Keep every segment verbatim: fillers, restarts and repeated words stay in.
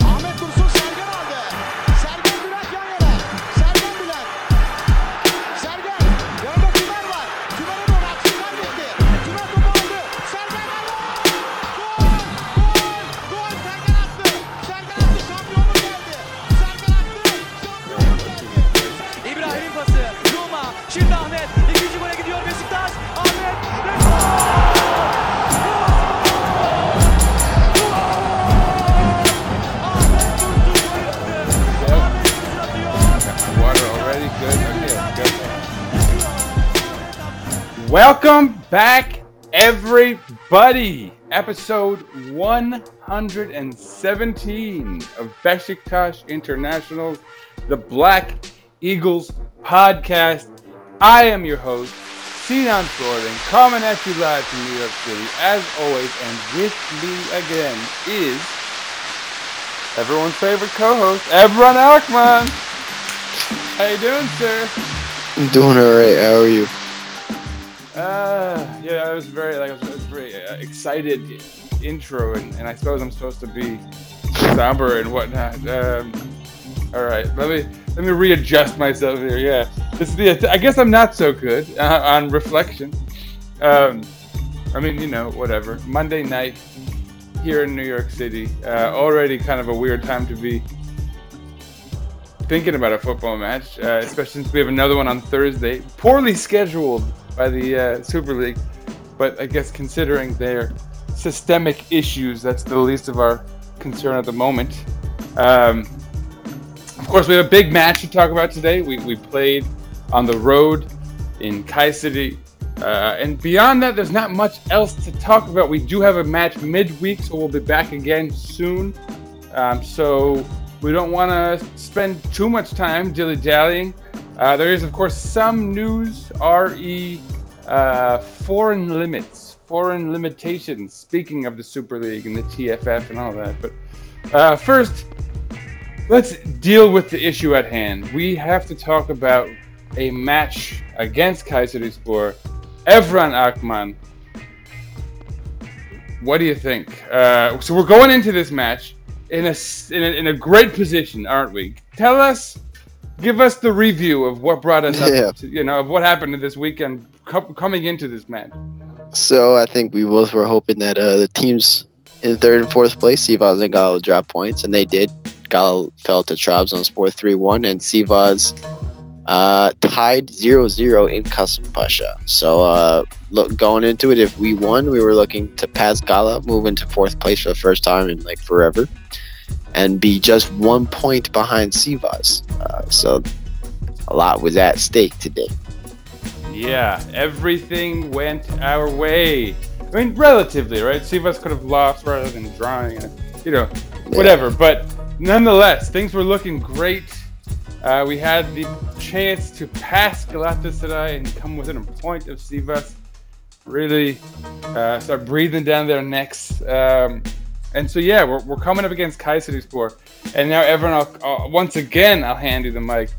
Ahmet Dursun Sergen aldı. Sergen Bülent yan yana. Sergen Bülent. Sergen. Orada Güven var. Güven'e doğru aksınlar geldi. Güven topu aldı. Sergen aldı. Gol. Gol. Gol. Sergen attı. Sergen attı. Şampiyonluk geldi. Sergen attı. Şampiyonluk geldi. İbrahim pası. Roma. Şimdi Ahmet. İkinci gole gidiyor Beşiktaş. Ahmet. Beşiktaş. Welcome back, everybody. Episode one hundred seventeen of Beşiktaş International's The Black Eagles podcast. I am your host, Sinan Jordan, coming at you live from New York City, as always. And with me again is everyone's favorite co-host, Evren Akman. How you doing, sir? I'm doing all right. How are you? Uh, yeah, I was very like I was, I was very uh, excited intro, and, and I suppose I'm supposed to be somber and whatnot. Um, all right, let me let me readjust myself here. Yeah, this is the, I guess I'm not so good uh, on reflection. Um, I mean, you know, whatever. Monday night here in New York City, uh, already kind of a weird time to be thinking about a football match, uh, especially since we have another one on Thursday, poorly scheduled by the uh, Super League, but I guess considering their systemic issues, that's the least of our concern at the moment. Um, of course, we have a big match to talk about today. We we played on the road in Kayseri, uh, and beyond that, there's not much else to talk about. We do have a match midweek, so we'll be back again soon. Um, so we don't want to spend too much time dilly-dallying. Uh, there is, of course, some news, R E uh, foreign limits, foreign limitations, speaking of the Super League and the T F F and all that. But uh, first, let's deal with the issue at hand. We have to talk about a match against Kayserispor. Evren Akman, what do you think? Uh, so we're going into this match in a, in a, in a great position, aren't we? Tell us. Give us the review of what brought us up, yeah. to, you know, of what happened this weekend co- coming into this match. So I think we both were hoping that uh, the teams in third and fourth place, Sivas and Gala, would drop points, and they did. Gala fell to Trabzonspor three one, and Sivas uh, tied zero zero in Kasımpaşa. So uh, look, going into it, if we won, we were looking to pass Gala, move into fourth place for the first time in like forever, and be just one point behind Sivas. Uh, so a lot was at stake today. Yeah, everything went our way. I mean, relatively, right? Sivas could have lost rather than drawing, you know, whatever. Yeah. But nonetheless, things were looking great. Uh, we had the chance to pass Galatasaray and come within a point of Sivas. Really uh, start breathing down their necks. Um, And so, yeah, we're we're coming up against Kayserispor. And now, Evren, I'll, I'll, once again, I'll hand you the mic.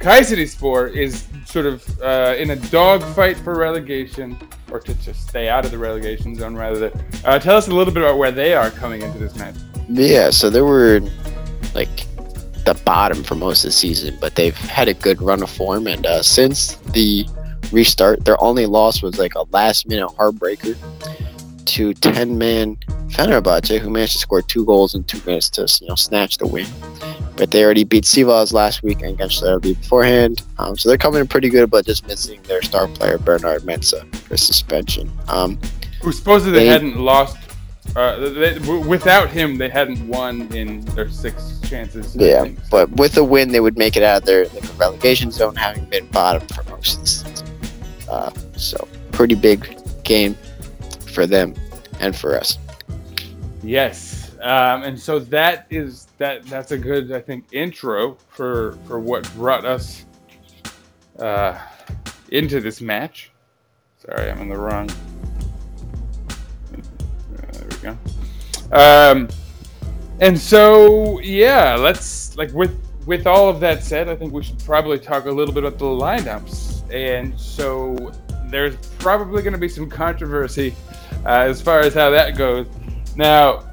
Kayserispor is sort of uh, in a dogfight for relegation, or to just stay out of the relegation zone, rather. Uh, tell us a little bit about where they are coming into this match. Yeah, so they were, like, the bottom for most of the season, but they've had a good run of form. And uh, since the restart, their only loss was, like, a last-minute heartbreaker to ten-man Fenerbahçe, who managed to score two goals in two minutes to, you know, snatch the win. But they already beat Sivas last week and against Diaby beforehand. Um, so they're coming in pretty good, but just missing their star player, Bernard Mensah, for suspension. Um, who supposedly they, they hadn't lost. Uh, they, without him, they hadn't won in their six chances. Yeah, but with a win, they would make it out of their like, relegation zone, having been bottom for most of the season. Uh, so pretty big game for them and for us. Yes, um, and so that is that. That's a good, I think, intro for for what brought us uh, into this match. Sorry, I'm in the wrong. Uh, there we go. Um, and so yeah, let's like with with all of that said, I think we should probably talk a little bit about the lineups. And so there's probably going to be some controversy uh, as far as how that goes. Now,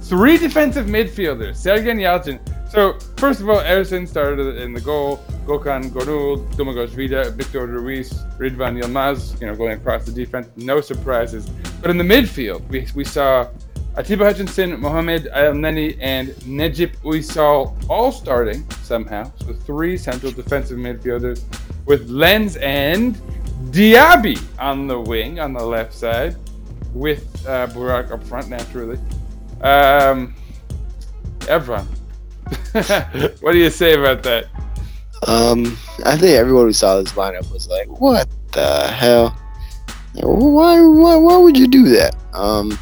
three defensive midfielders, Sergen Yalçın. So, first of all, Ersin started in the goal. Gökhan Gönül, Domagoj Vida, Victor Ruiz, Rıdvan Yılmaz, you know, going across the defense, no surprises. But in the midfield, we, we saw Atiba Hutchinson, Mohamed Elneny, and Necip Uysal all starting somehow. So three central defensive midfielders with Lens and Diaby on the wing, on the left side, with uh, Burak up front, naturally. Um, Evren, what do you say about that? Um, I think everyone who saw this lineup was like, "What the hell? Why? Why? Why would you do that?" Um,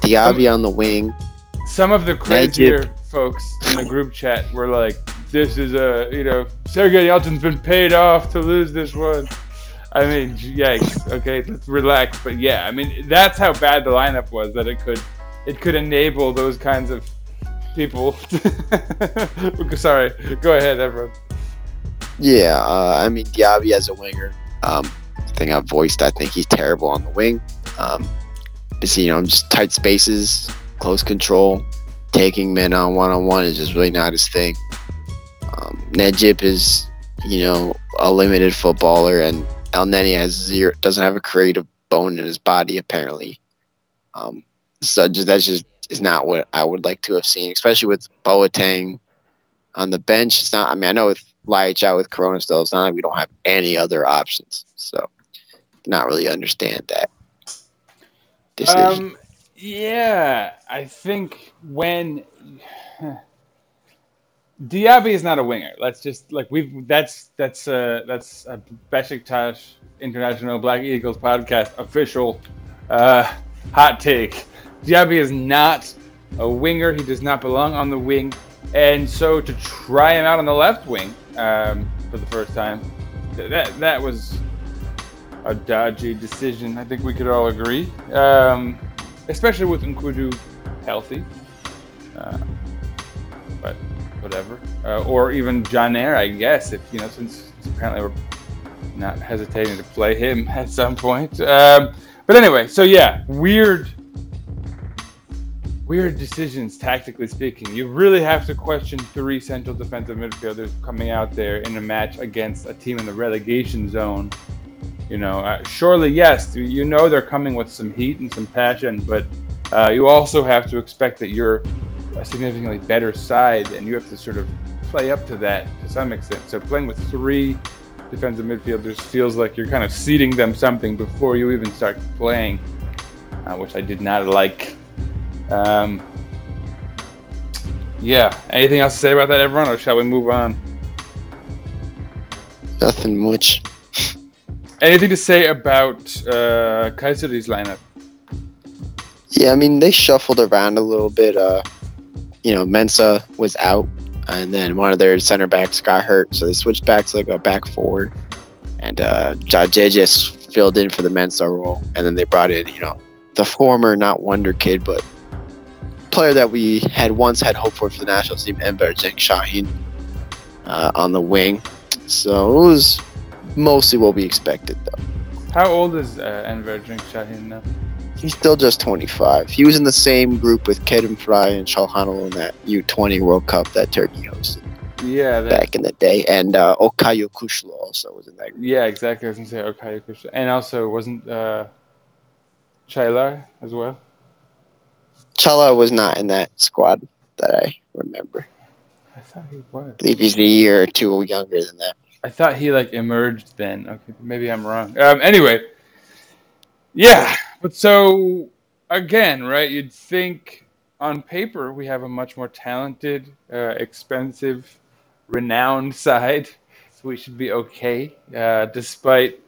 Diaby um, on the wing. Some of the crazier Necip. folks in the group chat were like, "This is a you know, Sergey Yeltsin's been paid off to lose this one." I mean, yikes. Okay, let's relax. But yeah, I mean, that's how bad the lineup was that it could, it could enable those kinds of people. Sorry, go ahead, everyone. Yeah, uh, I mean, Diaby as a winger, um, I think I've voiced, I think he's terrible on the wing. Um, it's, you know, just tight spaces, close control, taking men on one-on-one is just really not his thing. Um, Necip is, you know, a limited footballer, and Elneny has zero, doesn't have a creative bone in his body, apparently. Um, so just, that's just is not what I would like to have seen, especially with Boateng on the bench. It's not, I mean, I know with Lyach out with Corona still, it's not like we don't have any other options. So, not really understand that decision. Um, yeah, I think when Diaby is not a winger. Let's just like we've that's that's uh, that's a Beşiktaş International Black Eagles podcast official uh, hot take. Diaby is not a winger. He does not belong on the wing. And so to try him out on the left wing um, for the first time, that that was a dodgy decision. I think we could all agree, um, especially with Nkoudou healthy. Uh, but whatever, uh, or even Janer, I guess. If you know, since apparently we're not hesitating to play him at some point. Um, but anyway, so yeah, weird. Weird decisions, tactically speaking. You really have to question three central defensive midfielders coming out there in a match against a team in the relegation zone. You know, uh, surely, yes, you know they're coming with some heat and some passion, but uh, you also have to expect that you're a significantly better side, and you have to sort of play up to that to some extent. So playing with three defensive midfielders feels like you're kind of ceding them something before you even start playing, uh, which I did not like. Um, yeah, anything else to say about that, everyone, or shall we move on? Nothing much. Anything to say about uh, Kayseri's lineup? Yeah, I mean, they shuffled around a little bit. Uh, you know, Mensah was out, and then one of their center backs got hurt, so they switched back to like a back forward. And uh, Jajejes filled in for the Mensah role, and then they brought in, you know, the former, not wonder kid, but player that we had once had hope for for the national team, Enver Cenk Şahin, uh, on the wing. So it was mostly what we expected, though. How old is uh, Enver Cenk Şahin now? He's still just twenty-five. He was in the same group with Kerim Fry and Çalhanoğlu in that U twenty World Cup that Turkey hosted. Yeah, that... back in the day, and uh, Okayo Kuşlo also was in that group. Yeah, exactly. I was gonna say Okayo Kuşlo, and also wasn't. Uh... Chayla as well? Chayla was not in that squad that I remember. I thought he was. I believe he's a year or two younger than that. I thought he like emerged then. Okay, maybe I'm wrong. Um, anyway, yeah. But so again, right? You'd think on paper we have a much more talented, uh, expensive, renowned side, so we should be okay, uh, despite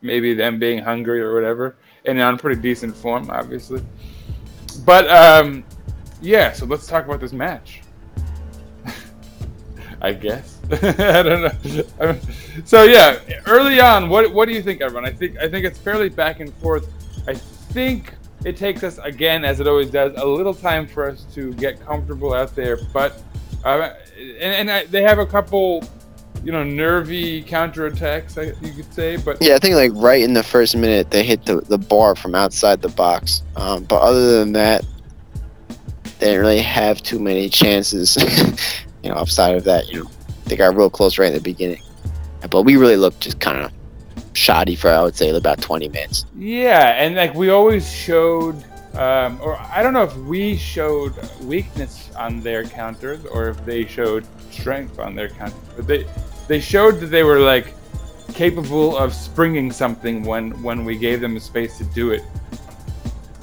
maybe them being hungry or whatever. And on pretty decent form, obviously. But, um, yeah, so let's talk about this match. I guess. I don't know. I mean, so, yeah, early on, what what do you think, everyone? I think I think it's fairly back and forth. I think it takes us, again, as it always does, a little time for us to get comfortable out there. But, uh, and, and I, they have a couple... you know, nervy counterattacks, you could say. But yeah, I think like right in the first minute they hit the, the bar from outside the box. Um, but other than that, they didn't really have too many chances. You know, outside of that, you know, they got real close right in the beginning. But we really looked just kind of shoddy for, I would say, about twenty minutes. Yeah, and like we always showed. Um, or I don't know if we showed weakness on their counters or if they showed strength on their counters. But they they showed that they were like capable of springing something when, when we gave them the space to do it.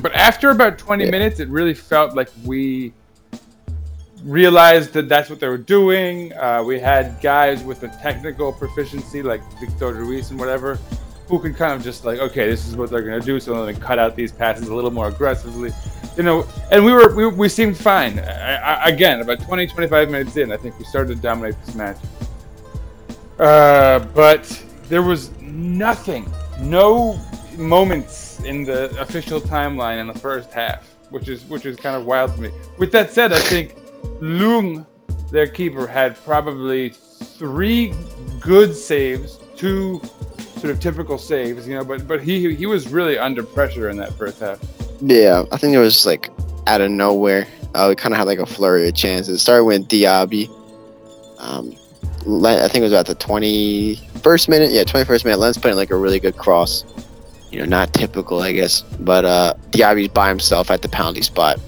But after about twenty yeah. minutes, it really felt like we realized that that's what they were doing. Uh, we had guys with a technical proficiency like Victor Ruiz and whatever, who can kind of just like, okay, this is what they're going to do, so they're going to cut out these passes a little more aggressively, you know. And we were we, we seemed fine. I, I, again, about twenty, twenty-five minutes in, I think we started to dominate this match. Uh, but there was nothing, no moments in the official timeline in the first half, which is which is kind of wild to me. With that said, I think Lung, their keeper, had probably three good saves, two sort of typical saves, you know, but but he he was really under pressure in that first half. Yeah, I think it was just like out of nowhere. Uh, we kind of had like a flurry of chances. It started with Diaby. Um, I think it was about the twenty-first minute. Yeah, twenty-first minute. Lens put in like a really good cross. You know, not typical, I guess. But uh, Diaby's by himself at the penalty spot.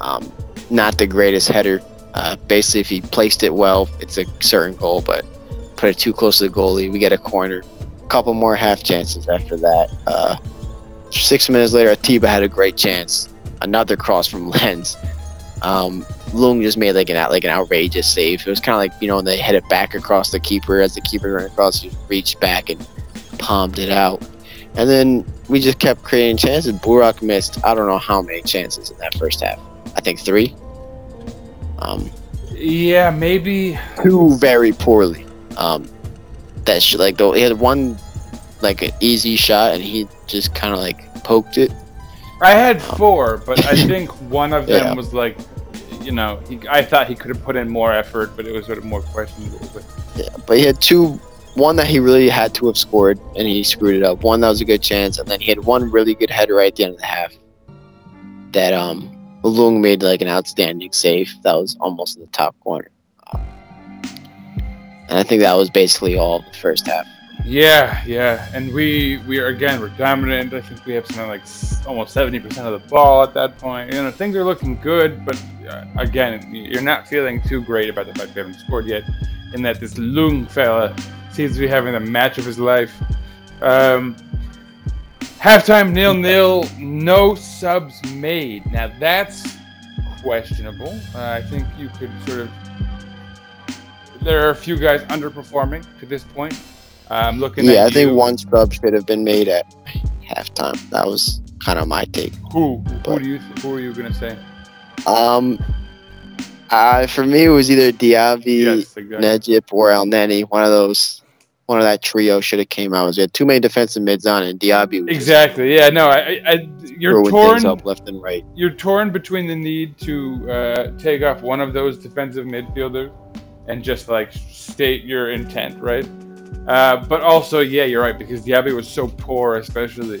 Um, not the greatest header. Uh, basically, if he placed it well, it's a certain goal, but put it too close to the goalie, we get a corner. Couple more half chances after that. Uh, six minutes later, Atiba had a great chance. Another cross from Lens. Um, Lung just made like an out, like an outrageous save. It was kind of like, you know, when they hit it back across the keeper. As the keeper ran across, he reached back and palmed it out. And then we just kept creating chances. Burak missed, I don't know how many chances in that first half. I think three. Um, yeah, maybe two very poorly. Um, That shit, like, though, he had one, like, an easy shot, and he just kind of like poked it. I had um, four, but I think one of them yeah. was like, you know, he, I thought he could have put in more effort, but it was sort of more questionable. But yeah, but he had two, one that he really had to have scored, and he screwed it up. One that was a good chance, and then he had one really good header right at the end of the half. That um, Lung made like an outstanding save that was almost in the top corner. And I think that was basically all the first half. Yeah, yeah. And we, we are, again, we're dominant. I think we have something like almost seventy percent of the ball at that point. You know, things are looking good, but uh, again, you're not feeling too great about the fact we haven't scored yet, and that this Lung fella seems to be having the match of his life. Um, halftime, nil-nil, no subs made. Now, that's questionable. Uh, I think you could sort of... There are a few guys underperforming to this point. Um, looking yeah, at I think you. One sub should have been made at halftime. That was kind of my take. Who? But, who do you? Who are you gonna say? Um, uh, for me, it was either Diaby, yes, exactly. Necip, or Elneny. One of those. One of that trio should have came out. We had too many defensive mids on, and Diaby. Was exactly. Yeah. No. I. I you're torn. Up left and right. You're torn between the need to uh, take off one of those defensive midfielders and just like state your intent, right? Uh, but also, yeah, you're right, because Diaby was so poor, especially.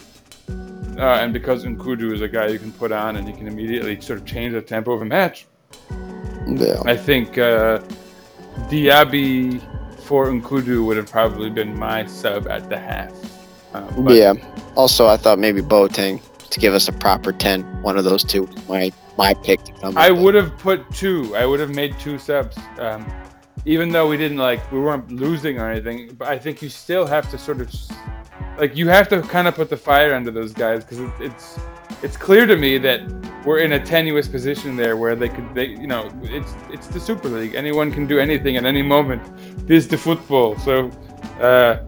Uh, and because Nkoudou is a guy you can put on and you can immediately sort of change the tempo of a match. Yeah. I think uh, Diaby for Nkoudou would have probably been my sub at the half. Uh, but... Yeah. Also, I thought maybe Boateng to give us a proper ten, one of those two. My my pick to come. I would have put two. I would have made two subs. Um, Even though we didn't like, we weren't losing or anything, but I think you still have to sort of, like, you have to kind of put the fire under those guys, because it, it's it's clear to me that we're in a tenuous position there where they could, they you know, it's it's the Super League. Anyone can do anything at any moment. This is the football. So, uh,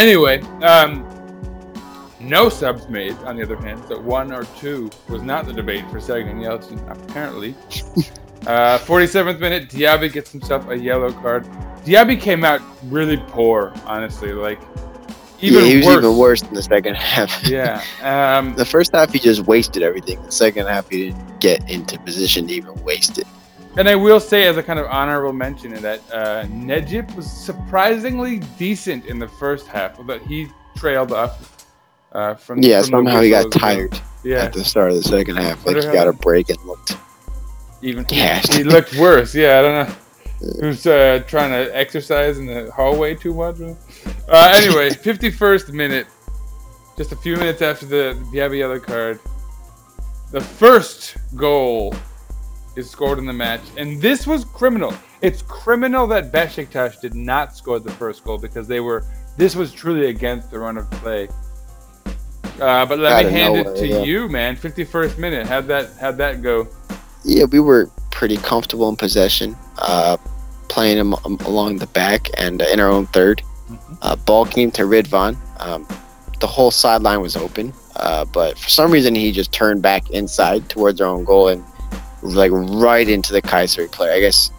anyway, um, no subs made, on the other hand. So one or two was not the debate for Sergen Yalçın, apparently. Uh, forty-seventh minute, Diaby gets himself a yellow card. Diaby came out really poor, honestly. Like, even yeah, he was worse. even worse in the second half. Yeah. Um, the first half, he just wasted everything. The second half, he didn't get into position to even waste it. And I will say, as a kind of honorable mention, in that uh, Necip was surprisingly decent in the first half, but he trailed up. Uh, from yeah, from somehow he got tired yeah. at the start of the second half. Like, he got a break and looked even gashed. He looked worse. Yeah, I don't know. Who's uh, trying to exercise in the hallway too much? Uh, anyway, fifty-first minute, just a few minutes after the Diaby yellow card, the first goal is scored in the match, and this was criminal. It's criminal that Beşiktaş did not score the first goal, because they were. This was truly against the run of play. Uh, but let me hand it to you, man. fifty-first minute, how'd that how'd that go? Yeah, we were pretty comfortable in possession, uh, playing him along the back and in our own third. Mm-hmm. Uh, ball came to Rıdvan. Um, the whole sideline was open, uh, but for some reason he just turned back inside towards our own goal and like right into the Kayseri player. I guess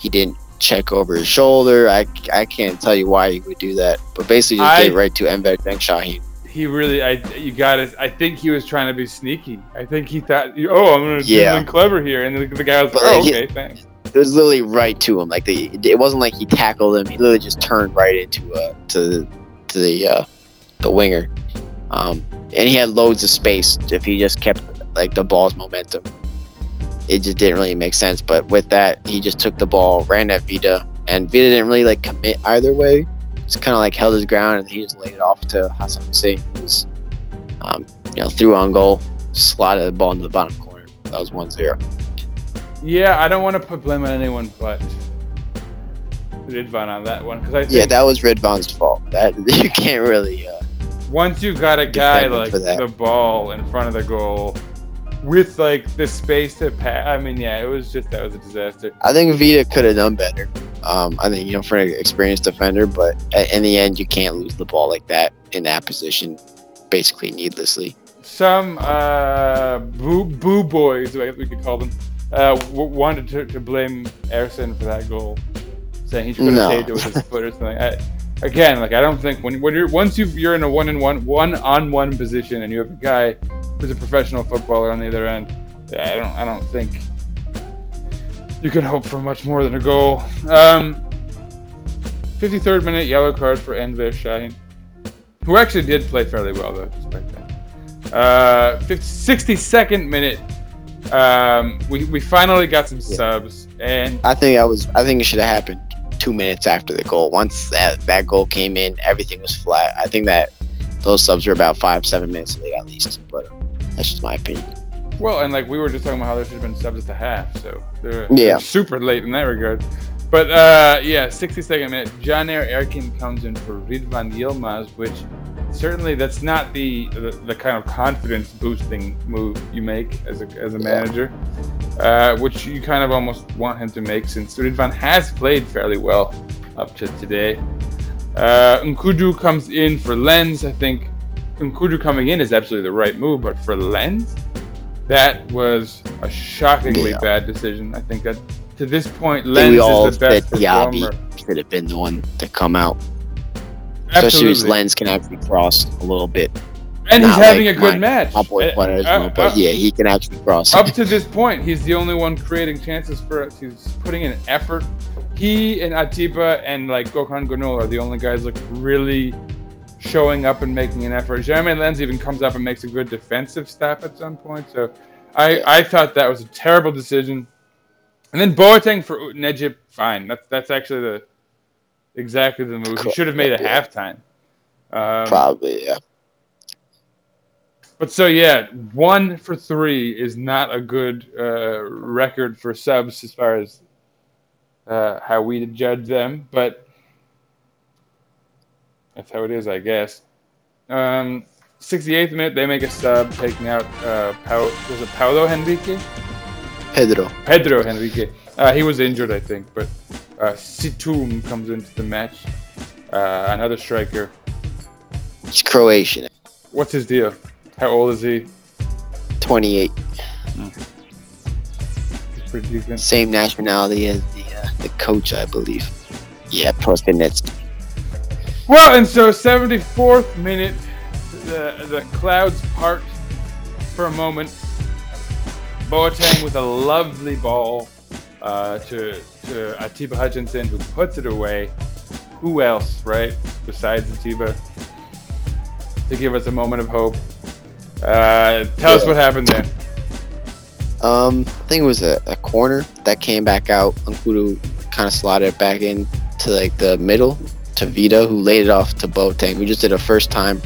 he didn't check over his shoulder. I, I can't tell you why he would do that, but basically just I, did right to Enver Cenk Şahin. He really, I you got it. I think he was trying to be sneaky. I think he thought, oh, I'm going to do something clever here. And the, the guy was like, oh, like, okay, he, thanks. It was literally right to him. Like the, it wasn't like he tackled him. He literally just turned right into uh, to, to the uh, the winger. Um, and he had loads of space. If he just kept like the ball's momentum, it just didn't really make sense. But with that, he just took the ball, ran at Vida, and Vida didn't really like commit either way. Just kind of like held his ground, and he just laid it off to Hasan Hüseyin, who's, um, you know, threw on goal, slotted the ball into the bottom corner. That was one zero. Yeah, I don't want to put blame on anyone but Rıdvan on that one. Cause I think yeah, that was Ridvan's fault. That you can't really. Uh, Once you've got a guy like the ball in front of the goal with like the space to pass, I mean, yeah, it was just that was a disaster. I think Vida could have done better. Um, I think, you know, for an experienced defender, but in the end, you can't lose the ball like that in that position, basically needlessly. Some uh, boo boo boys, I guess we could call them, uh, w- wanted to, to blame Ersin for that goal, saying he should have no. saved it with his foot or something. I, again, like I don't think when when you're once you've, you're in a one in one one on one position and you have a guy who's a professional footballer on the other end, I don't I don't think. You can hope for much more than a goal. Um, fifty-third minute, yellow card for Enver Şahin, who actually did play fairly well, though, despite that. Uh, sixty-second minute, um, we we finally got some yeah. subs, and I think I was I think it should have happened two minutes after the goal. Once that, that goal came in, everything was flat. I think that those subs were about five seven minutes late at least, but that's just my opinion. Well, and like we were just talking about how there should have been subs at the half, so they're, yeah. they're super late in that regard. But uh, yeah, sixty-second minute, Caner Erkin comes in for Rıdvan Yılmaz, which certainly that's not the, the the kind of confidence boosting move you make as a as a manager, uh, which you kind of almost want him to make since Rıdvan has played fairly well up to today. Uh, Nkoudou comes in for Lens. I think Nkoudou coming in is absolutely the right move, but for Lens. That was a shockingly yeah. bad decision. I think that to this point, Lens we all is the best performer. Diaby should have been the one to come out. Absolutely. Especially as Lens can actually cross a little bit. And Not he's having like a good match. Top boy player as well, but yeah, he can actually cross. Up to this point, he's the only one creating chances for us. He's putting in an effort. He and Atiba and like Gökhan Gönül are the only guys like really showing up and making an effort. Jermaine Lens even comes up and makes a good defensive stop at some point. So I, I thought that was a terrible decision. And then Boateng for Necip, fine. That's that's actually the exactly the move. He should have made a yeah. halftime. Um, Probably, yeah. But so, yeah, one for three is not a good uh, record for subs as far as uh, how we judge them. But that's how it is, I guess. Um, sixty-eighth minute, they make a sub, taking out uh, Pau- was it Paulo Henrique? Pedro. Pedro Henrique. Uh, he was injured, I think, but uh, Situm comes into the match. Uh, another striker. He's Croatian. What's his deal? How old is he? twenty-eight. Mm. Pretty decent. Same nationality as the uh, the coach, I believe. Yeah, Prosinecki. Well, and so seventy-fourth minute, the the clouds part for a moment. Boateng with a lovely ball uh, uh, to, to Atiba Hutchinson, who puts it away. Who else, right, besides Atiba, to give us a moment of hope? Uh, tell yeah. us what happened there. Um, I think it was a, a corner that came back out. Nkoudou kind of slotted it back in to like the middle to Vida, who laid it off to Boateng. We just did a first time,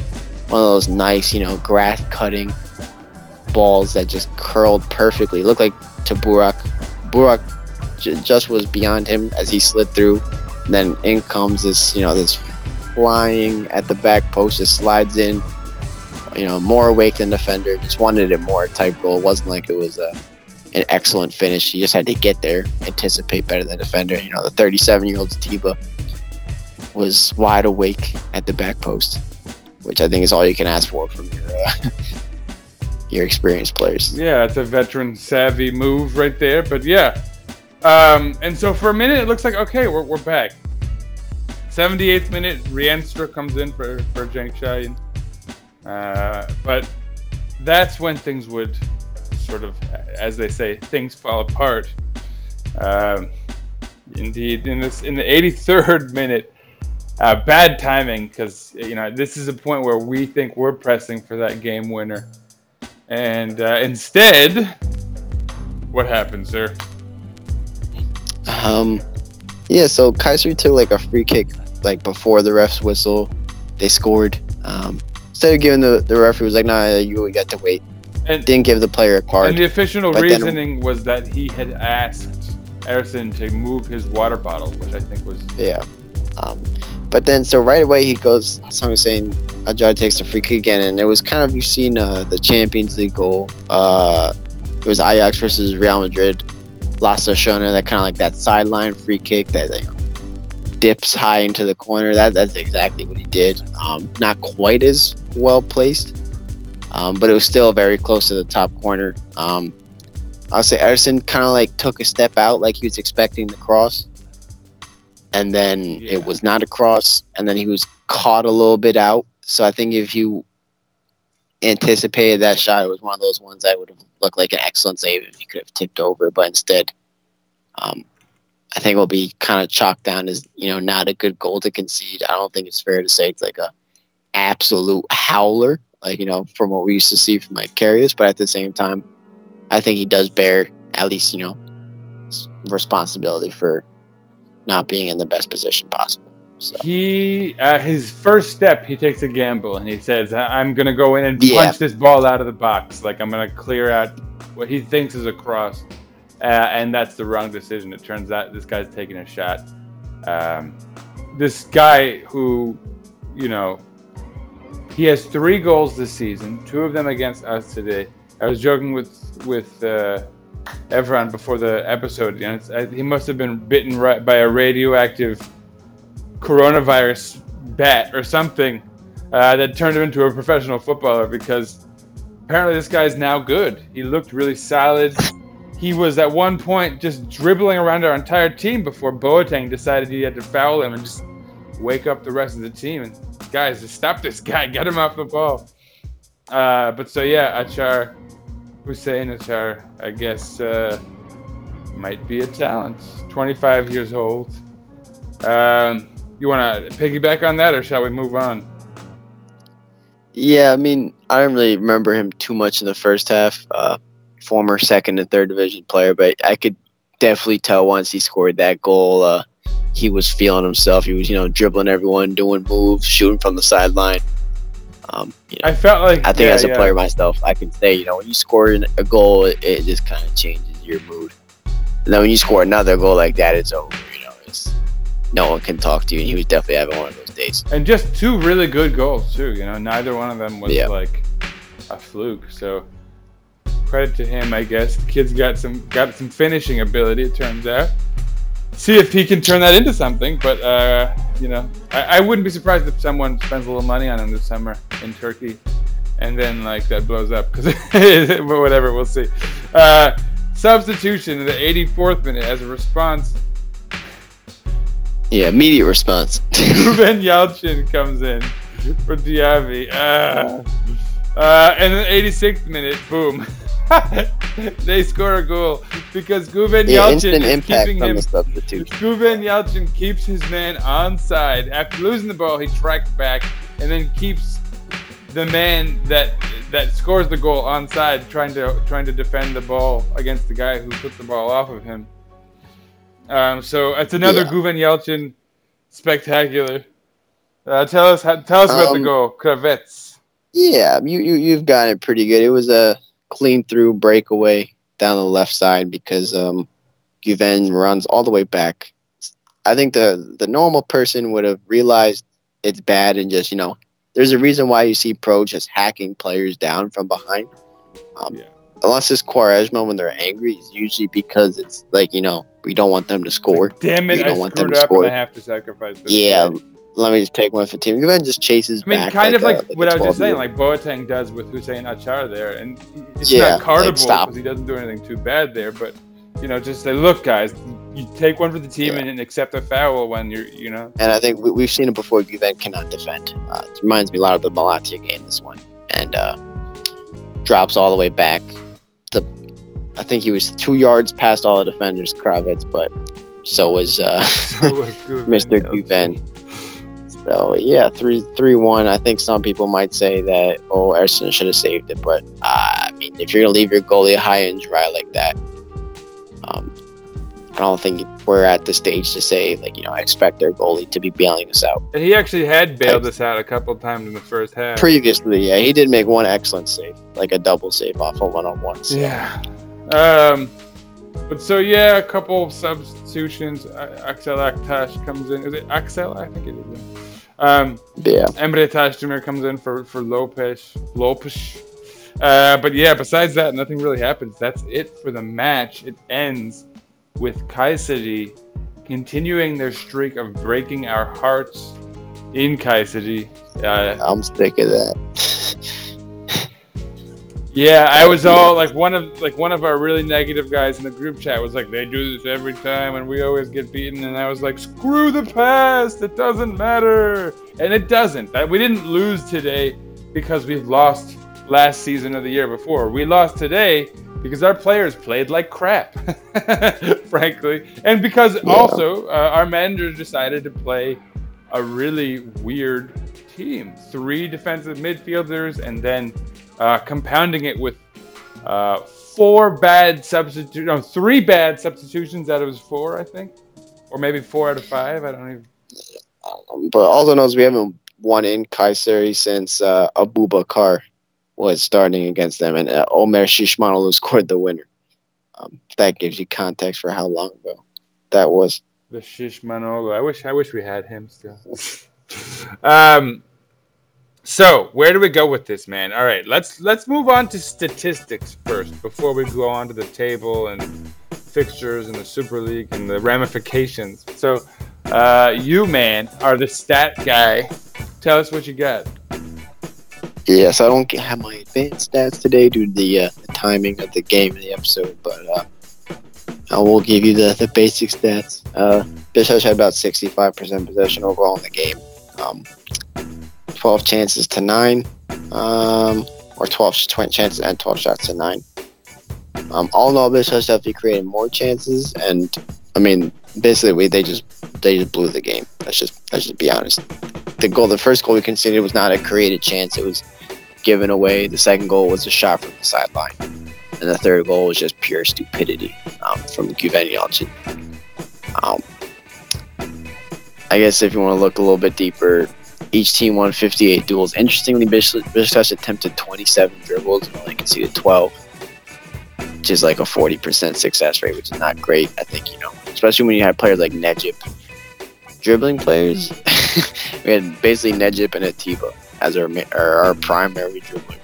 one of those nice, you know, grass cutting balls that just curled perfectly. It looked like to Burak. Burak j- just was beyond him as he slid through. And then in comes this, you know, this flying at the back post, just slides in. You know, more awake than defender, just wanted it more type goal. It wasn't like it was a, an excellent finish. You just had to get there, anticipate better than defender. You know, the thirty-seven-year-old Atiba was wide awake at the back post, which I think is all you can ask for from your uh, your experienced players. Yeah, it's a veteran savvy move right there. But yeah, um, and so for a minute it looks like okay, we're we're back. seventy-eighth minute, Rienstra comes in for for Cenk Şahin. Uh, but that's when things would sort of, as they say, things fall apart. Uh, indeed, in this, in the eighty-third minute, uh, bad timing because you know this is a point where we think we're pressing for that game winner, and uh, instead, what happened, sir? Um, yeah. So Kayseri took like a free kick like before the ref's whistle. They scored. Um, Instead of giving the, the referee, was like, nah, you got to wait. And didn't give the player a card. And the official reasoning then, was that he had asked Ersin to move his water bottle, which I think was... Yeah. Um, but then, so right away, he goes, someone saying, Ajay takes the free kick again, and it was kind of, you've seen uh, the Champions League goal. Uh, it was Ajax versus Real Madrid. Las Ashona, that kind of like that sideline free kick that... Like, dips high into the corner. That that's exactly what he did. Um, not quite as well placed, um, but it was still very close to the top corner. Um, I'll say Ersin kind of like took a step out, like he was expecting the cross, and then yeah. it was not a cross, and then he was caught a little bit out. So I think if you anticipated that shot, it was one of those ones that would have looked like an excellent save if he could have tipped over, but instead. Um, I think it'll be kind of chalked down as, you know, not a good goal to concede. I don't think it's fair to say it's like a absolute howler, like, you know, from what we used to see from like Karius. But at the same time, I think he does bear at least, you know, responsibility for not being in the best position possible. So. He, uh, his first step, he takes a gamble and he says, I'm going to go in and yeah. punch this ball out of the box. Like, I'm going to clear out what he thinks is a cross. Uh, and that's the wrong decision. It turns out this guy's taking a shot. Um, this guy who, you know, he has three goals this season, two of them against us today. I was joking with with uh, Evren before the episode. You know, it's, I, he must have been bitten right by a radioactive coronavirus bat or something uh, that turned him into a professional footballer because apparently this guy's now good. He looked really solid. He was at one point just dribbling around our entire team before Boateng decided he had to foul him and just wake up the rest of the team. And guys, just stop this guy, get him off the ball. Uh, but so yeah, Achar, Hussein Achar, I guess uh, might be a talent. twenty-five years old. Um, you want to piggyback on that or shall we move on? Yeah, I mean, I don't really remember him too much in the first half. Uh, former second and third division player, but I could definitely tell once he scored that goal, uh, he was feeling himself. He was, you know, dribbling everyone, doing moves, shooting from the sideline. Um, you know, I felt like I think yeah, as a yeah. player myself, I can say, you know, when you score a goal, it, it just kind of changes your mood. And then when you score another goal like that, it's over. You know, it's no one can talk to you. And he was definitely having one of those days. And just two really good goals too. You know, neither one of them was yeah. like a fluke. So. Credit to him, I guess. The kid's got some got some finishing ability, it turns out. See if he can turn that into something. But, uh, you know, I, I wouldn't be surprised if someone spends a little money on him this summer in Turkey. And then, like, that blows up. Because whatever, we'll see. Uh, substitution in the eighty-fourth minute as a response. Yeah, immediate response. Güven Yalçın comes in for Diaby. Uh, uh, and in the eighty-sixth minute, boom. they score a goal because Güven Yalçın is keeping him. Güven Yalçın keeps his man onside. After losing the ball, he tracks back and then keeps the man that that scores the goal onside, trying to trying to defend the ball against the guy who took the ball off of him. Um, so that's another yeah. Güven Yalçın spectacular. Uh, tell us how, tell us about um, the goal, Kravets. Yeah, you, you you've got it pretty good. It was a clean through breakaway down the left side because um, Güven runs all the way back. I think the the normal person would have realized it's bad and just, you know, there's a reason why you see pro just hacking players down from behind. Um, yeah. Unless it's Quaresma when they're angry, it's usually because it's like, you know, we don't want them to score. Like, damn it, we don't I want screwed them to up score. And I have to sacrifice this. Yeah. Play. Let me just take one for team. Güven just chases. I mean, back kind like of like, a, like what I was just saying, like Boateng does with Hüseyin Achar there, and it's yeah, not cardable because like he doesn't do anything too bad there. But you know, just say, look, guys, you take one for the team yeah. and, and accept a foul when you're, you know. And I think we, we've seen it before. Güven cannot defend. Uh, it reminds me a lot of the Malatya game, this one, and uh, drops all the way back. The I think he was two yards past all the defenders, Kravets, but so was uh, Mister Güven. So yeah, three three one. I think some people might say that oh, Ersin should have saved it, but uh, I mean, if you're gonna leave your goalie high and dry like that, um, I don't think we're at the stage to say like you know I expect their goalie to be bailing us out. And he actually had bailed us out a couple of times in the first half. Previously, yeah, he did make one excellent save, like a double save off a one on one. Yeah. Um. But so yeah, a couple of substitutions. Axel Aktaş comes in. Is it Axel? I think it is. Um, yeah. Emre Taşdemir comes in for, for Lopez. Lopez. Uh, but yeah, besides that, nothing really happens. That's it for the match. It ends with Kayseri continuing their streak of breaking our hearts in Kayseri. Uh, I'm sick of that. yeah, I was all like one of like one of our really negative guys in the group chat was like, they do this every time and we always get beaten. And I was like, screw the past. It doesn't matter. And it doesn't. We didn't lose today because we've lost last season or the year before. We lost today because our players played like crap, frankly. And because yeah. also uh, our manager decided to play a really weird team. Three defensive midfielders and then uh, compounding it with uh, four bad substitutions. No, three bad substitutions out of his four, I think. Or maybe four out of five. I don't even... Um, but also knows we haven't won in Kayseri since uh, Abubakar was starting against them, and uh, Omer Şişmanoglu scored the winner. Um, that gives you context for how long ago that was. The Şişmanoglu. I wish. I wish we had him still. um. So where do we go with this, man? All right, let's let's move on to statistics first before we go on to the table and fixtures and the Super League and the ramifications. So. Uh, you, man, are the stat guy. Tell us what you got. Yes, I don't have my advanced stats today due to the, uh, the timing of the game and the episode, but uh, I will give you the, the basic stats. Uh, Beşiktaş had about sixty-five percent possession overall in the game. Um, twelve chances to nine, um, or twelve, twenty chances and twelve shots to nine. Um, all in all, Beşiktaş definitely created more chances, and I mean, basically, we, they just they just blew the game. Let's just let's just be honest. The goal, the first goal we conceded was not a created chance; it was given away. The second goal was a shot from the sideline, and the third goal was just pure stupidity um, from Güven Yalçın. Um, I guess if you want to look a little bit deeper, each team won fifty-eight duels. Interestingly, Beşiktaş attempted twenty-seven dribbles and only conceded twelve. Which is like a forty percent success rate, which is not great. I think, you know, especially when you have players like Necip dribbling players. We had basically Necip and Atiba as our our primary dribbler,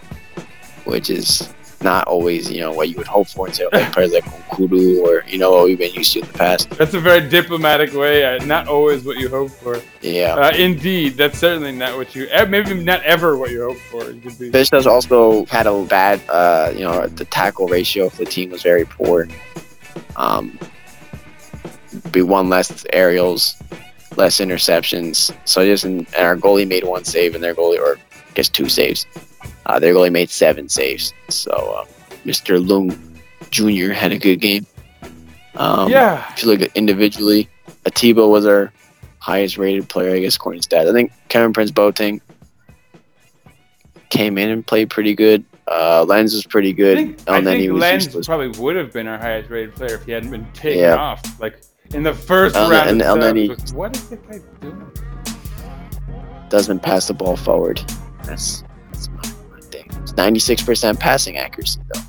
which is not always, you know, what you would hope for until like players like Nkoudou or, you know, what we've been used to in the past. That's a very diplomatic way. Not always what you hope for. Yeah. Uh, indeed, that's certainly not what you, maybe not ever what you hope for. Beşiktaş also had a bad, uh, you know, the tackle ratio for the team was very poor. Um, we won less aerials, less interceptions. So just, in, and our goalie made one save and their goalie, or I guess two saves. Uh, they only made seven saves. So uh, Mister Lung Junior had a good game. Um, yeah. If you look at individually, Atiba was our highest rated player, I guess, according to stats. I think Kevin Prince Boateng came in and played pretty good. Uh, Lens was pretty good. I think, I think was Lens useless. Probably would have been our highest rated player if he hadn't been taken yeah. off. Like in the first El- round. El- El- El- was, what is this guy doing? Doesn't pass the ball forward. That's that's my, my thing. It's ninety-six percent passing accuracy though,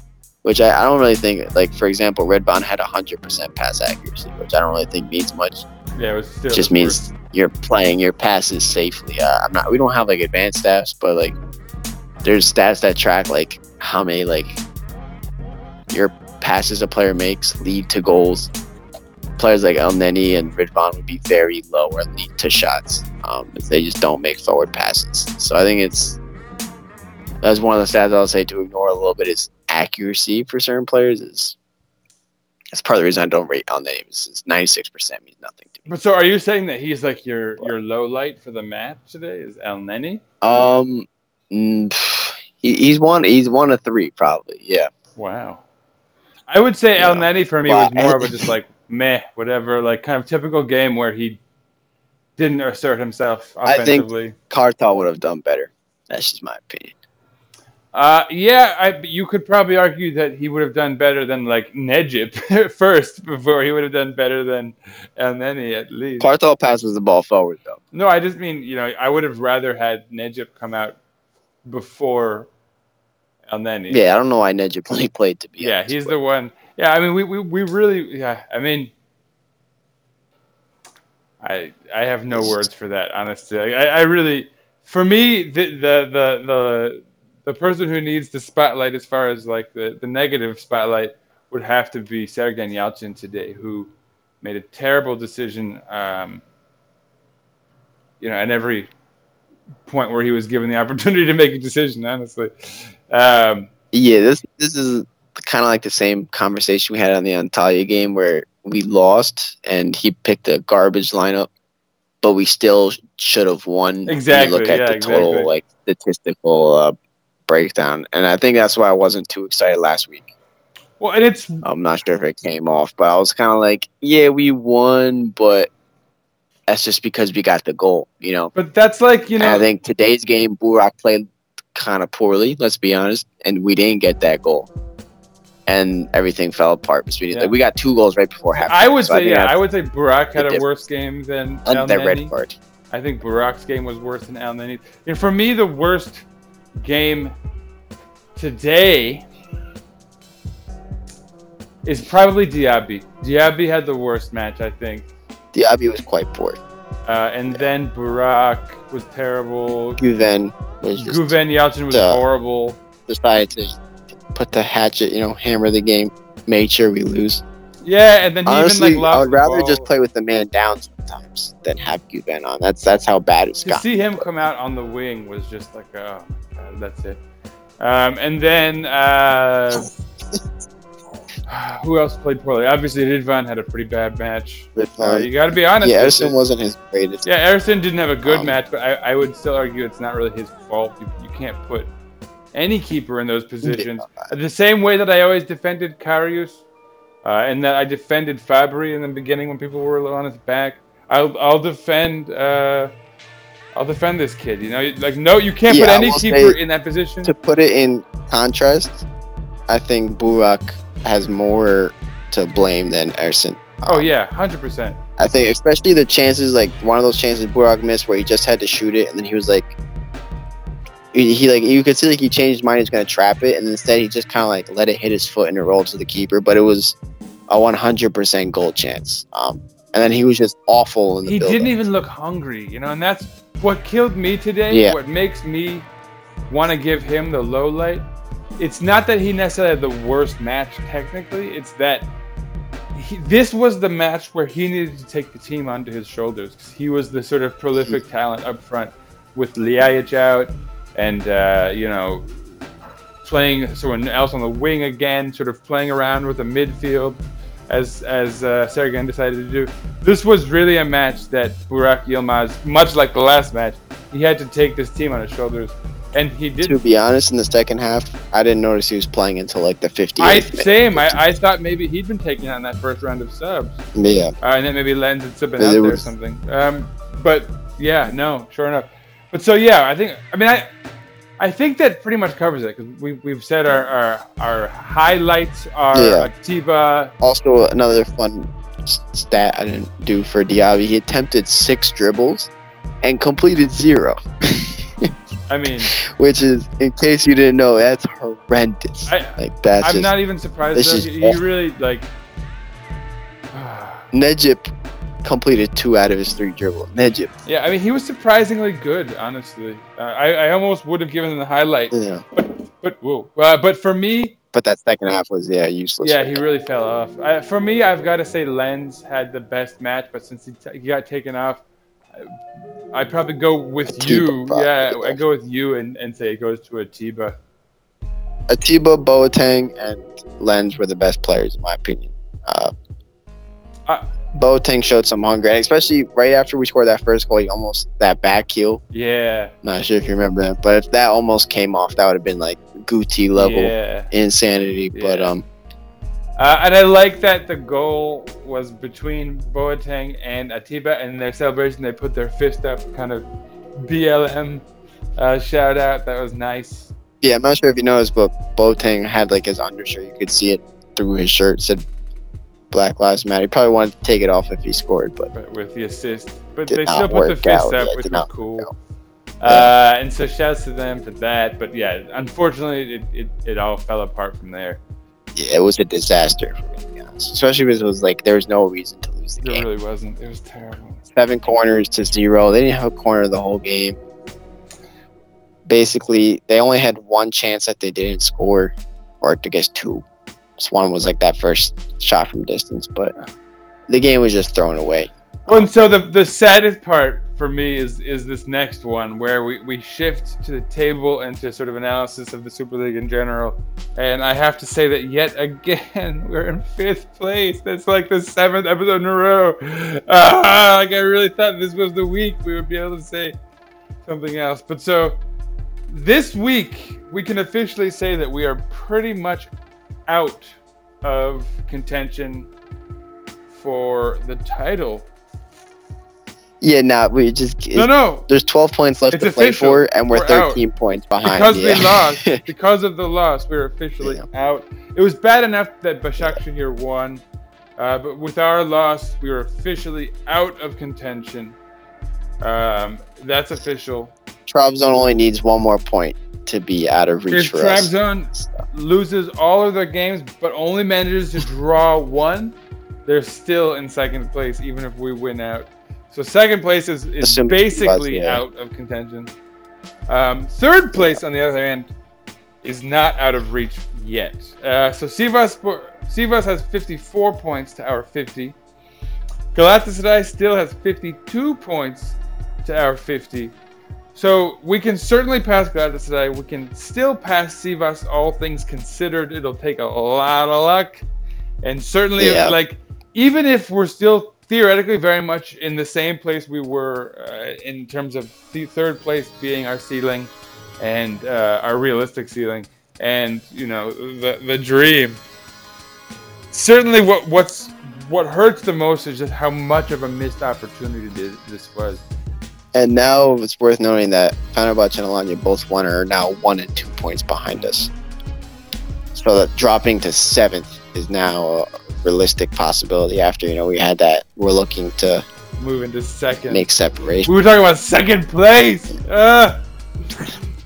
which I, I don't really think. Like for example, Redbond had one hundred percent pass accuracy, which I don't really think means much. Yeah, it was still it just means worst. You're playing your passes safely. Uh, I'm not. We don't have like advanced stats, but like. There's stats that track like how many like your passes a player makes lead to goals. Players like Elneny and Rıdvan would be very low or lead to shots. Um, if they just don't make forward passes. So I think it's that's one of the stats I'll say to ignore a little bit is accuracy for certain players. Is that's part of the reason I don't rate Elneny. Is ninety-six percent means nothing to me. But so are you saying that he's like your your low light for the match today? Is Elneny? Um. Mm, he, he's one. He's one of three, probably. Yeah. Wow. I would say yeah. Elneny for me well, was more I, of a just like meh, whatever, like kind of typical game where he didn't assert himself offensively. I think Kartal would have done better. That's just my opinion. Uh, yeah, I, you could probably argue that he would have done better than like Necip first before he would have done better than Elneny at least. Kartal passes the ball forward though. No, I just mean you know I would have rather had Necip come out. Before Elneny. Yeah, I don't know why Necip only played to be Yeah, honest, he's but. the one. Yeah, I mean, we, we, we really, yeah, I mean, I I have no it's, words for that, honestly. I, I really, for me, the, the the the the person who needs the spotlight as far as like the, the negative spotlight would have to be Sergen Yalçın today, who made a terrible decision, um, you know, and every point where he was given the opportunity to make a decision, honestly. Um, yeah, this this is kind of like the same conversation we had on the Antalya game where we lost and he picked a garbage lineup, but we still should have won. Exactly. When you look at yeah, the total exactly. like statistical uh, breakdown, and I think that's why I wasn't too excited last week. Well, and it's I'm not sure if it came off, but I was kind of like, yeah, we won, but. That's just because we got the goal, you know. But that's like, you know. And I think today's game, Burak played kind of poorly, let's be honest, and we didn't get that goal. And everything fell apart. Between yeah. like, we got two goals right before half. I would so say, I yeah, I would say Burak had a worse game than Elneny. That red card. I think Burak's game was worse than Elneny. And for me, the worst game today is probably Diaby. Diaby had the worst match, I think. Diaby was quite poor. Uh, and yeah. then Burak was terrible. Güven was just... Güven Yalçın was uh, horrible. Decided to put the hatchet, you know, hammer the game, made sure we lose. Yeah, and then he Honestly, even, like, lost I would rather just play with the man down sometimes than have Güven on. That's that's how bad it's gotten. To see him but. come out on the wing was just like, oh, my God, that's it. Um, and then... Uh, Who else played poorly? Obviously, Rıdvan had a pretty bad match. Uh, you got to be honest. Yeah, Ersin wasn't his greatest. Yeah, Ersin didn't have a good um, match, but I, I would still argue it's not really his fault. You, you can't put any keeper in those positions. The same way that I always defended Karius, uh, and that I defended Fabry in the beginning when people were on his back. I'll I'll defend uh, I'll defend this kid. You know, like no, you can't yeah, put any keeper in that position. To put it in contrast, I think Burak has more to blame than Ersin. Oh um, yeah, one hundred percent. I think especially the chances, like one of those chances Burak missed where he just had to shoot it, and then he was like, he, he like you could see like he changed his mind, he was gonna trap it, and instead he just kind of like let it hit his foot and it rolled to the keeper. But it was a one hundred percent goal chance. Um, and then he was just awful in the He build-up. Didn't even look hungry, you know, and that's what killed me today. Yeah. What makes me want to give him the low light. It's not that he necessarily had the worst match technically. It's that he, this was the match where he needed to take the team onto his shoulders. He was the sort of prolific talent up front with Ljajic out and, uh, you know, playing someone else on the wing again, sort of playing around with the midfield as as uh, Sergen decided to do. This was really a match that Burak Yilmaz, much like the last match, he had to take this team on his shoulders. And he did. To be honest, in the second half, I didn't notice he was playing until like the fiftieth. I, same. I, I thought maybe he'd been taken on that first round of subs. Yeah. Uh, and then maybe Lens had sipping out there was... or something. Um, but yeah, no, sure enough. But so yeah, I think. I mean, I, I think that pretty much covers it because we we've said our our, our highlights are yeah. Atiba. Also, another fun stat I didn't do for Diaby. He attempted six dribbles and completed zero. I mean, which is, in case you didn't know, that's horrendous. I, like that's. I'm just, not even surprised. Though. You, you really like. Necip completed two out of his three dribbles. Necip. Yeah, I mean, he was surprisingly good, honestly. Uh, I I almost would have given him the highlight. Yeah. But but whoa. Uh, but for me. But that second half was yeah useless. Yeah, he that. really fell off. Uh, for me, I've got to say Lens had the best match, but since he, t- he got taken off. I'd probably go with Atiba, you. Probably. Yeah, I go with you and, and say it goes to Atiba. Atiba, Boateng, and Lens were the best players, in my opinion. Uh, uh, Boateng showed some hunger, and especially right after we scored that first goal, he almost that back heel. Yeah. Not sure if you remember that, but if that almost came off, that would have been like Guti level yeah. insanity. Yeah. But um. Uh, and I like that the goal was between Boateng and Atiba, and in their celebration they put their fist up, kind of B L M uh, shout out. That was nice. Yeah, I'm not sure if you noticed, but Boateng had like his undershirt. You could see it through his shirt. It said Black Lives Matter. He probably wanted to take it off if he scored, but, but with the assist. But they still put the fist out. up, yeah, which was cool. Uh, and so shouts to them for that. But yeah, unfortunately, it, it, it all fell apart from there. It was a disaster, for me, to be honest. Especially because it was like there was no reason to lose the game. It really wasn't. It was terrible. Seven corners to zero. They didn't have a corner the whole game. Basically, they only had one chance that they didn't score, or I guess two. This one was like that first shot from distance, but the game was just thrown away. Well, and so the the saddest part for me is is this next one where we, we shift to the table and to sort of analysis of the Super League in general. And I have to say that yet again, we're in fifth place. That's like the seventh episode in a row. Uh, like I really thought this was the week we would be able to say something else. But so this week, we can officially say that we are pretty much out of contention for the title. Yeah, no, nah, we just no, no. There's twelve points left it's to play official. for, and we're, we're thirteen out. points behind. Because yeah. we lost, because of the loss, we we're officially yeah. out. It was bad enough that Başakşehir yeah. here won, uh, but with our loss, we were officially out of contention. Um, that's official. Trabzon only needs one more point to be out of reach if for Trabzon us. Trabzon so. loses all of their games, but only manages to draw one. They're still in second place, even if we win out. So second place is, is basically out of contention. Um, third place, on the other hand, is not out of reach yet. Uh, so Sivas, Sivas has fifty-four points to our fifty. Galatasaray still has fifty-two points to our fifty. So we can certainly pass Galatasaray. We can still pass Sivas, all things considered. It'll take a lot of luck. And certainly, yeah. like, even if we're still... theoretically, very much in the same place we were uh, in terms of the third place being our ceiling and uh, our realistic ceiling, and you know the the dream. Certainly, what what's what hurts the most is just how much of a missed opportunity this, this was. And now it's worth noting that Fenerbahce and Alanya both won, are now one and two points behind us. So that dropping to seventh is now. Uh, realistic possibility after you know we had that we're looking to move into second, make separation. We were talking about second place. uh,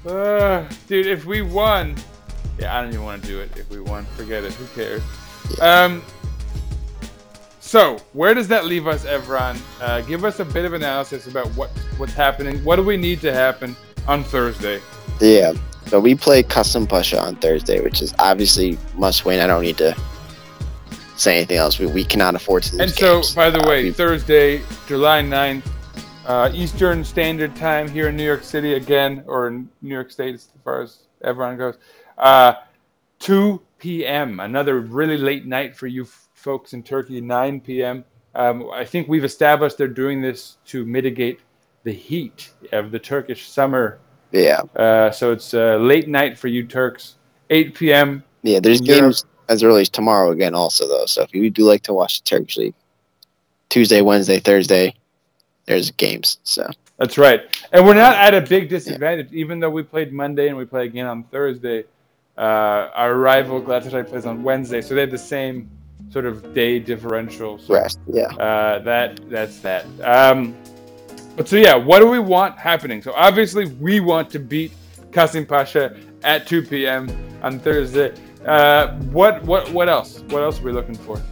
uh, dude, if we won, yeah, I don't even want to do it. If we won, forget it, who cares? yeah. Um so where does that leave us, Evren? Uh give us a bit of analysis about what what's happening. What do we need to happen on Thursday? Yeah, so we play Kasımpaşa on Thursday, which is obviously must win. I don't need to say anything else. We, we cannot afford to lose. And so games. by the uh, way, we... Thursday, July ninth, uh Eastern Standard Time here in New York City again, or in New York State as far as everyone goes, uh two p.m. another really late night for you f- folks in Turkey. Nine p.m. um I think we've established they're doing this to mitigate the heat of the Turkish summer Yeah. Uh, so it's uh, late night for you Turks, eight p.m. Yeah, there's games as early as tomorrow again also, though. So if you do like to watch the Turkish League, Tuesday, Wednesday, Thursday, there's games. So that's right. And we're not at a big disadvantage. Yeah. Even though we played Monday and we play again on Thursday, uh, our rival Galatasaray plays on Wednesday. So they have the same sort of day differential. So, rest, yeah. Uh, that That's that. Um, but so, yeah, what do we want happening? So obviously we want to beat Kasımpaşa at two p.m. on Thursday. Uh, what what what else? What else are we looking for?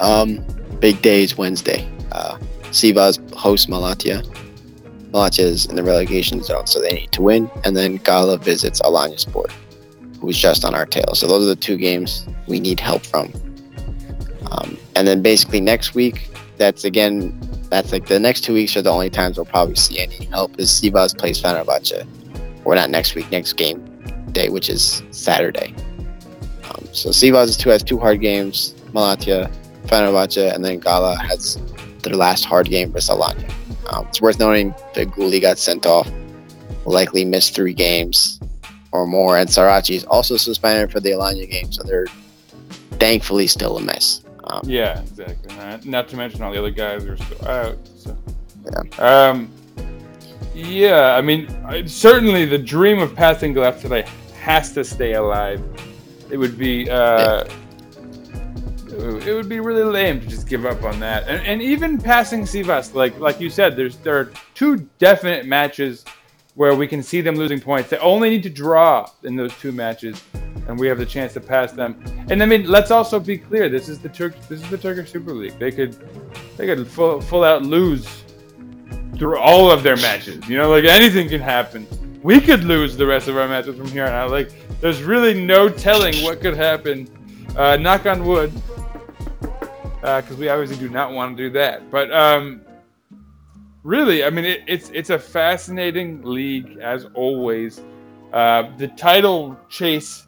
Um, big days Wednesday. Uh, Sivas hosts Malatya. Malatya is in the relegation zone, so they need to win. And then Gala visits Alanyaspor, who's just on our tail. So those are the two games we need help from. Um, and then basically next week, that's again, that's like the next two weeks are the only times we'll probably see any help. Is Sivas plays Fenerbahce, or not next week, next game day, which is Saturday. Um, so Sivas has two hard games, Malatya, Fenerbahce, and then Gala has their last hard game versus Alanya. Um, it's worth noting that Guli got sent off, will likely miss three games or more, and Sarachi is also suspended for the Alanya game, so they're thankfully still a mess. Um, yeah, exactly. Not, not to mention all the other guys who are still out. So. Yeah. Um, yeah, I mean, I, certainly the dream of passing Galatasaray has to stay alive. It would be uh, it would be really lame to just give up on that. And, and even passing Sivas, like like you said, there's there are two definite matches where we can see them losing points. They only need to draw in those two matches, and we have the chance to pass them. And I mean, let's also be clear: this is the Turk this is the Turkish Super League. They could they could full full out lose through all of their matches. You know, like anything can happen. We could lose the rest of our matches from here on out. Like, there's really no telling what could happen. Uh, knock on wood, because uh, we obviously do not want to do that. But um, really, I mean, it, it's it's a fascinating league as always. Uh, the title chase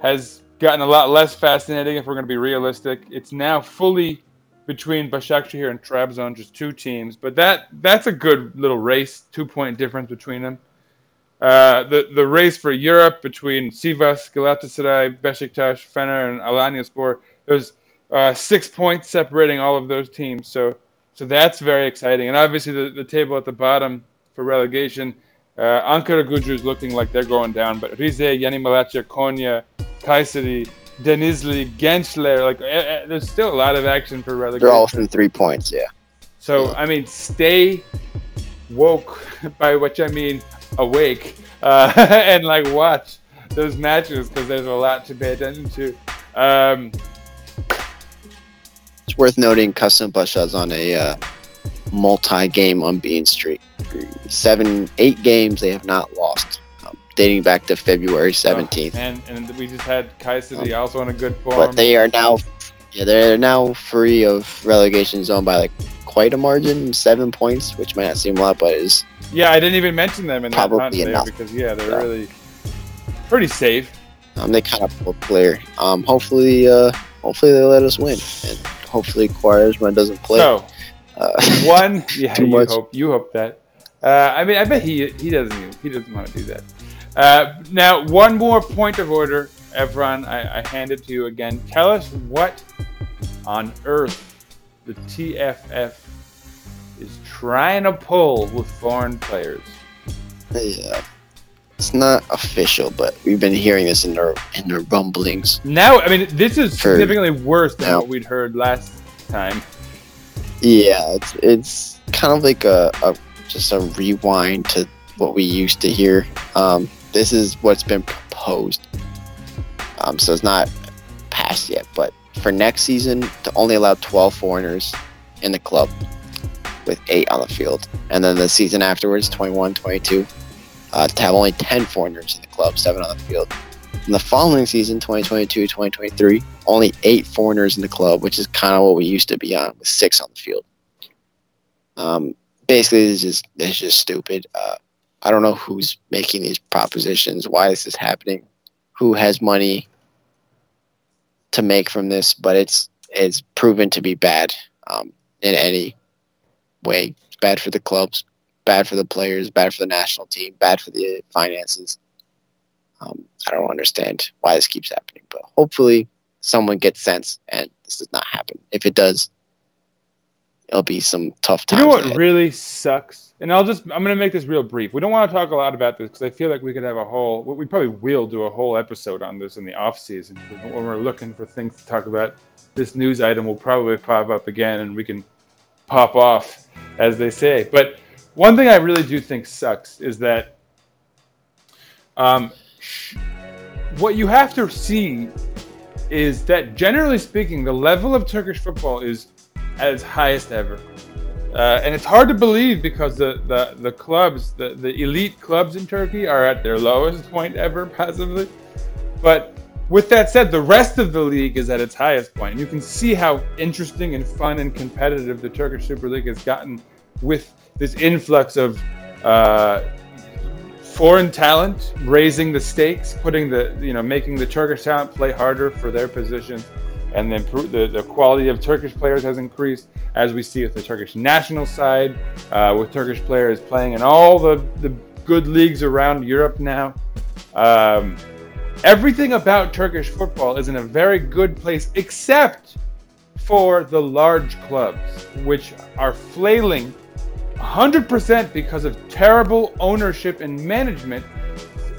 has gotten a lot less fascinating if we're going to be realistic. It's now fully between Başakşehir and Trabzon, just two teams. But that that's a good little race, two point difference between them. Uh, the, the race for Europe between Sivas, Galatasaray, Beşiktaş, Fener, and Alanyaspor, there's uh, six points separating all of those teams. So so that's very exciting. And obviously the, the table at the bottom for relegation, uh, Ankara Gücü is looking like they're going down. But Rize, Yeni Malatya, Konya, Kayseri, Denizli, Gençler, like uh, uh, there's still a lot of action for relegation. They're all within three points, yeah. So, I mean, stay woke, by which I mean awake, uh, and like watch those matches because there's a lot to pay attention to. Um, it's worth noting Kasımpaşa is on a uh, multi-game unbeaten streak. Seven, eight games they have not lost, um, dating back to February seventeenth. Oh, and, and we just had Kayseri um, also on a good form. But they are now, yeah, they're now free of relegation zone by like quite a margin, seven points, which might not seem a lot, but it is. Yeah, I didn't even mention them in probably that enough because yeah, they're yeah. really pretty safe. Um, they kind of look clear. Um, hopefully, uh, hopefully they let us win, and hopefully Quaresma doesn't play. No, uh, one. Yeah, you much. hope you hope that. Uh, I mean, I bet he he doesn't he doesn't want to do that. Uh, now, one more point of order, Evren. I, I hand it to you again. Tell us what on earth the T F F is trying to pull with foreign players. Yeah, it's not official, but we've been hearing this in their in their rumblings. Now, I mean, this is significantly worse than now. what we'd heard last time. Yeah, it's it's kind of like a, a just a rewind to what we used to hear. Um, this is what's been proposed. Um, so it's not passed yet, but for next season, to only allow twelve foreigners in the club, with eight on the field. And then the season afterwards, twenty-one twenty-two, uh, to have only ten foreigners in the club, seven on the field. And the following season, twenty twenty-two twenty twenty-three, only eight foreigners in the club, which is kind of what we used to be on, with six on the field. Um, basically, it's just, it's just stupid. Uh, I don't know who's making these propositions, why this is happening, who has money to make from this, but it's it's proven to be bad um, in any way. It's bad for the clubs, bad for the players, bad for the national team, bad for the finances. Um, I don't understand why this keeps happening, but hopefully someone gets sense and this does not happen. If it does, it'll be some tough times. You know what ahead. Really sucks? And I'll just, I'm going to make this real brief. We don't want to talk a lot about this because I feel like we could have a whole, we probably will do a whole episode on this in the off season. When we're looking for things to talk about, this news item will probably pop up again and we can pop off, as they say. But one thing I really do think sucks is that um, what you have to see is that, generally speaking, the level of Turkish football is at its highest ever. Uh, and it's hard to believe because the, the, the clubs, the, the elite clubs in Turkey are at their lowest point ever, possibly. But with that said, the rest of the league is at its highest point. And you can see how interesting and fun and competitive the Turkish Super League has gotten with this influx of uh, foreign talent, raising the stakes, putting the, you know, making the Turkish talent play harder for their position. And then the, the quality of Turkish players has increased, as we see with the Turkish national side, uh, with Turkish players playing in all the, the good leagues around Europe now. Um, everything about Turkish football is in a very good place, except for the large clubs, which are flailing one hundred percent because of terrible ownership and management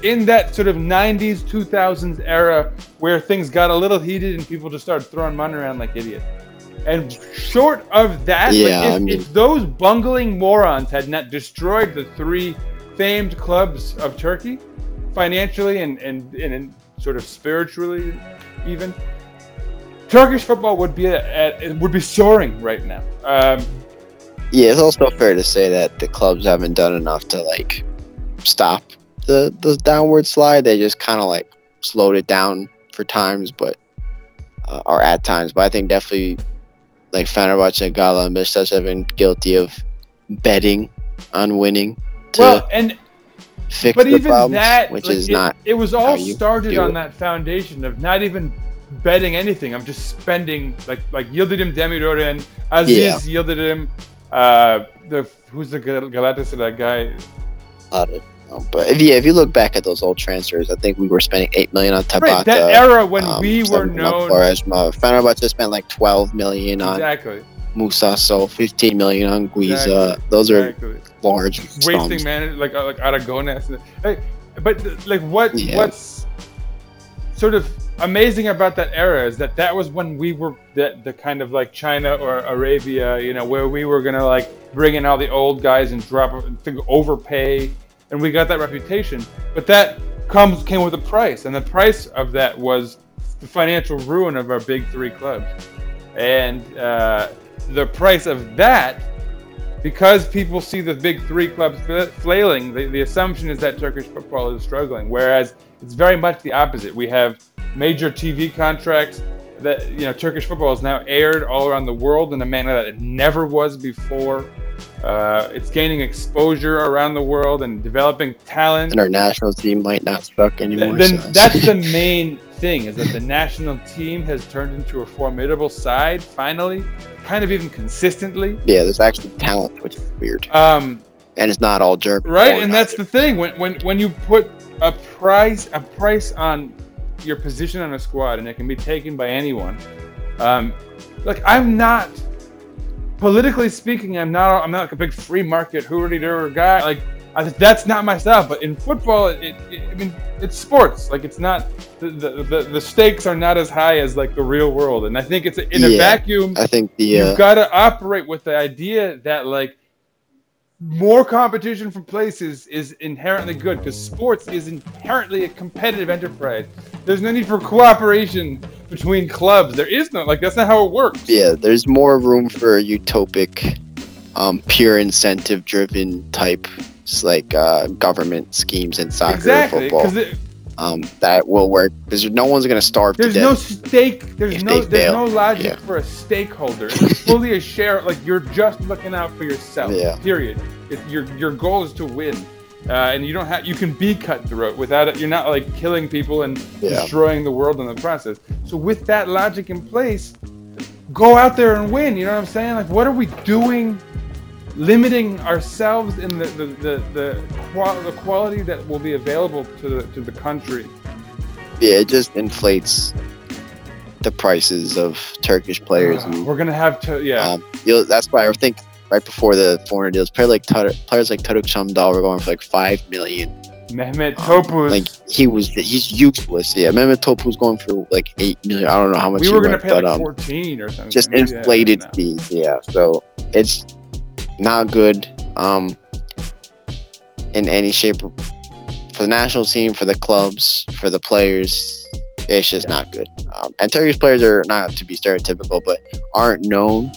in that sort of nineties, two thousands era where things got a little heated and people just started throwing money around like idiots. And short of that, yeah, like if, I mean, if those bungling morons had not destroyed the three famed clubs of Turkey, financially and, and, and sort of spiritually even, Turkish football would be at, at, would be soaring right now. Um, yeah, it's also fair to say that the clubs haven't done enough to like stop the, the downward slide. They just kind of like slowed it down for times, but uh, or at times. But I think definitely like Fenerbahçe, Gala, and Beşiktaş have been guilty of betting on winning to well, and, fix but the even problems, that, which like, is it, not. It was all started on it. That foundation of not even betting anything. I'm just spending like like Yildirim Demirören, Aziz yeah. Yildirim, uh, the who's the Galatasaray guy? Uh, But if, yeah, if you look back at those old transfers, I think we were spending eight million dollars on Tabata. Right, that era when um, we were known. Quaresma. Fenerbahçe spent like twelve million dollars on exactly. Musaso, fifteen million dollars on Guiza. Exactly. Those are exactly. large wasting man like like Aragones. Hey, but like what yeah. what's sort of amazing about that era is that that was when we were the, the kind of like China or Arabia, you know, where we were going to like bring in all the old guys and drop and overpay. And we got that reputation, but that comes came with a price, and the price of that was the financial ruin of our big three clubs. And uh, the price of that, because people see the big three clubs flailing, the, the assumption is that Turkish football is struggling, whereas it's very much the opposite. We have major T V contracts that, you know, Turkish football is now aired all around the world in a manner that it never was before. Uh, it's gaining exposure around the world and developing talent. And our national team might not suck anymore. Then so. That's the main thing, is that the national team has turned into a formidable side, finally, kind of even consistently. Yeah, there's actually talent, which is weird. Um, and it's not all jerk. Right, and that's the thing. When when when you put a price a price on your position on a squad, and it can be taken by anyone. Um, look, I'm not... Politically speaking, I'm not. I'm not like a big free market hooty-doo guy. Like I, that's not my style. But in football, it, it, I mean, it's sports. Like it's not the, the the stakes are not as high as like the real world. And I think it's in a yeah, vacuum. I think the uh, you've got to operate with the idea that like more competition from places is inherently good because sports is inherently a competitive enterprise. There's no need for cooperation between clubs. There is no, like, that's not how it works. Yeah, there's more room for a utopic, um, pure incentive driven type, like, uh, government schemes in soccer exactly, or football. It, um, that will work because no one's going to starve to death. There's no stake, there's no, there's no logic yeah. for a stakeholder. It's fully a share, like, you're just looking out for yourself, yeah. period. If your, your goal is to win. Uh, and you don't have you can be cutthroat without it. You're not like killing people and yeah. destroying the world in the process. So with that logic in place, go out there and win. You know what I'm saying? Like, what are we doing limiting ourselves in the the the, the, qual- the quality that will be available to the, to the country. Yeah, it just inflates the prices of Turkish players. Uh, and, we're gonna have to, yeah. Um, you'll, that's why I think right before the foreign deals, players like players like Tarık Şamdal were going for like five million. Mehmet Topuz, um, like he was, he's useless. Yeah, Mehmet Topuz was going for like eight million. I don't know how much. We were going to pay but, like fourteen um, or something. Just inflated yeah, fees. Yeah, so it's not good um, in any shape for the national team, for the clubs, for the players. It's just yeah. not good. Um, and Turkish players are not to be stereotypical, but aren't known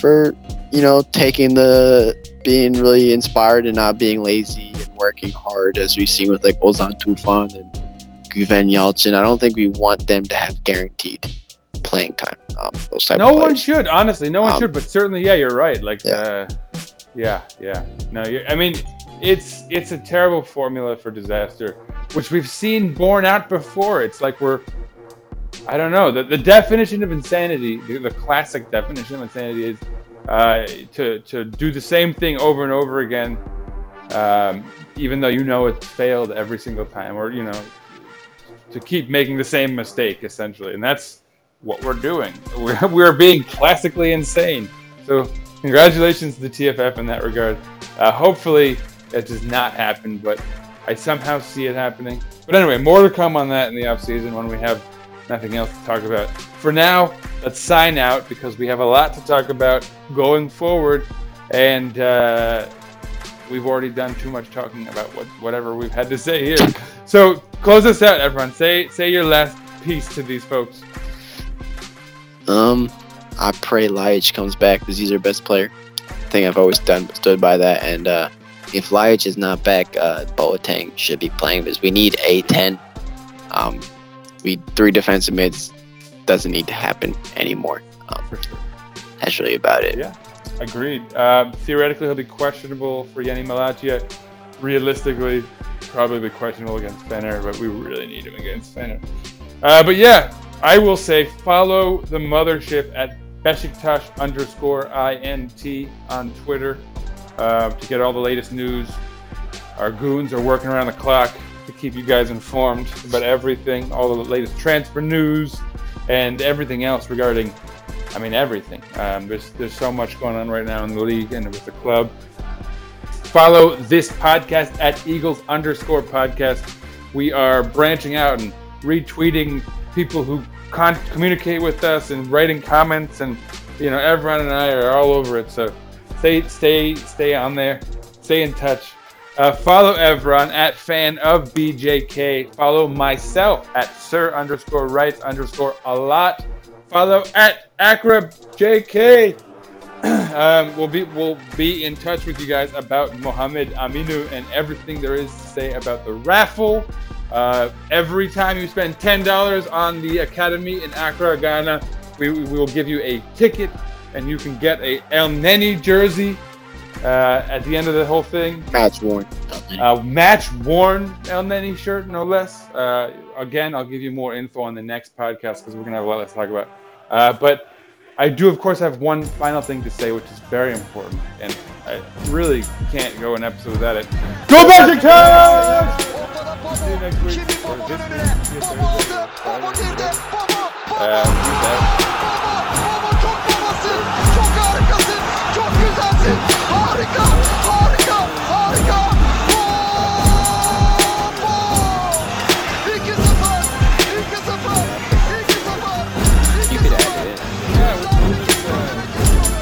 for, you know, taking the being really inspired and not being lazy and working hard, as we've seen with like Ozan Tufan and Güven Yalçın. I don't think we want them to have guaranteed playing time. Um, those type no of one should, honestly. No one um, should, but certainly, yeah, you're right. Like, yeah, uh, yeah, yeah. No, you're, I mean, it's it's a terrible formula for disaster, which we've seen borne out before. It's like we're, I don't know, the, the definition of insanity, the, the classic definition of insanity is uh, to, to do the same thing over and over again, um, even though you know it's failed every single time, or, you know, to keep making the same mistake, essentially. And that's what we're doing. We're, we're being classically insane. So congratulations to the T F F in that regard. Uh, hopefully that does not happen, but I somehow see it happening. But anyway, more to come on that in the offseason when we have nothing else to talk about. For now, let's sign out because we have a lot to talk about going forward. And uh, we've already done too much talking about what, whatever we've had to say here. So close us out, everyone. Say say your last piece to these folks. Um, I pray Ljajic comes back because he's our best player. I think I've always done, stood by that. And uh, if Ljajic is not back, uh, Boateng should be playing because we need a ten. Um, we three defensive mids doesn't need to happen anymore. Um, sure. That's really about it. Yeah, agreed. Uh, theoretically, he'll be questionable for Yeni Malatya. Realistically, probably be questionable against Fener, but we really need him against Fener. Uh, but yeah, I will say follow the mothership at Beşiktaş underscore I N T on Twitter. Uh, to get all the latest news. Our goons are working around the clock to keep you guys informed about everything, all the latest transfer news and everything else regarding, I mean, everything. Um, there's there's so much going on right now in the league and with the club. Follow this podcast at Eagles underscore podcast. We are branching out and retweeting people who con- communicate with us and writing comments, and, you know, everyone and I are all over it, so Stay, stay, stay on there. Stay in touch. Uh, follow Evren at fan of B J K. Follow myself at sir underscore rights underscore a lot. Follow at AkrabJK. um, we'll be we'll be in touch with you guys about Mohamed Aminu and everything there is to say about the raffle. Uh, every time you spend ten dollars on the Academy in Accra, Ghana, we, we will give you a ticket. And you can get a Elneny jersey uh, at the end of the whole thing. Match worn. Uh, match worn Elneny shirt, no less. Uh, again, I'll give you more info on the next podcast because we're going to have a lot to talk about. Uh, but I do, of course, have one final thing to say, which is very important. And I really can't go an episode without it. Go back to camp! See you next week. Or this week. Uh, Harika, harika, harika. Whoa, whoa. two to nothing, two to nothing, two to nothing. You could add it. Yeah, we'll do this.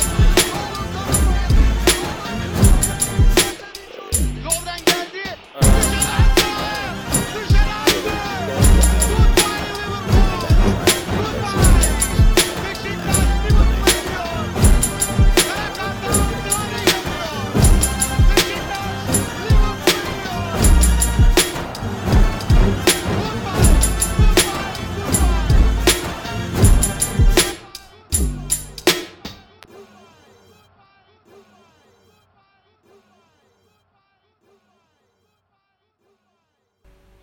Golden geldi.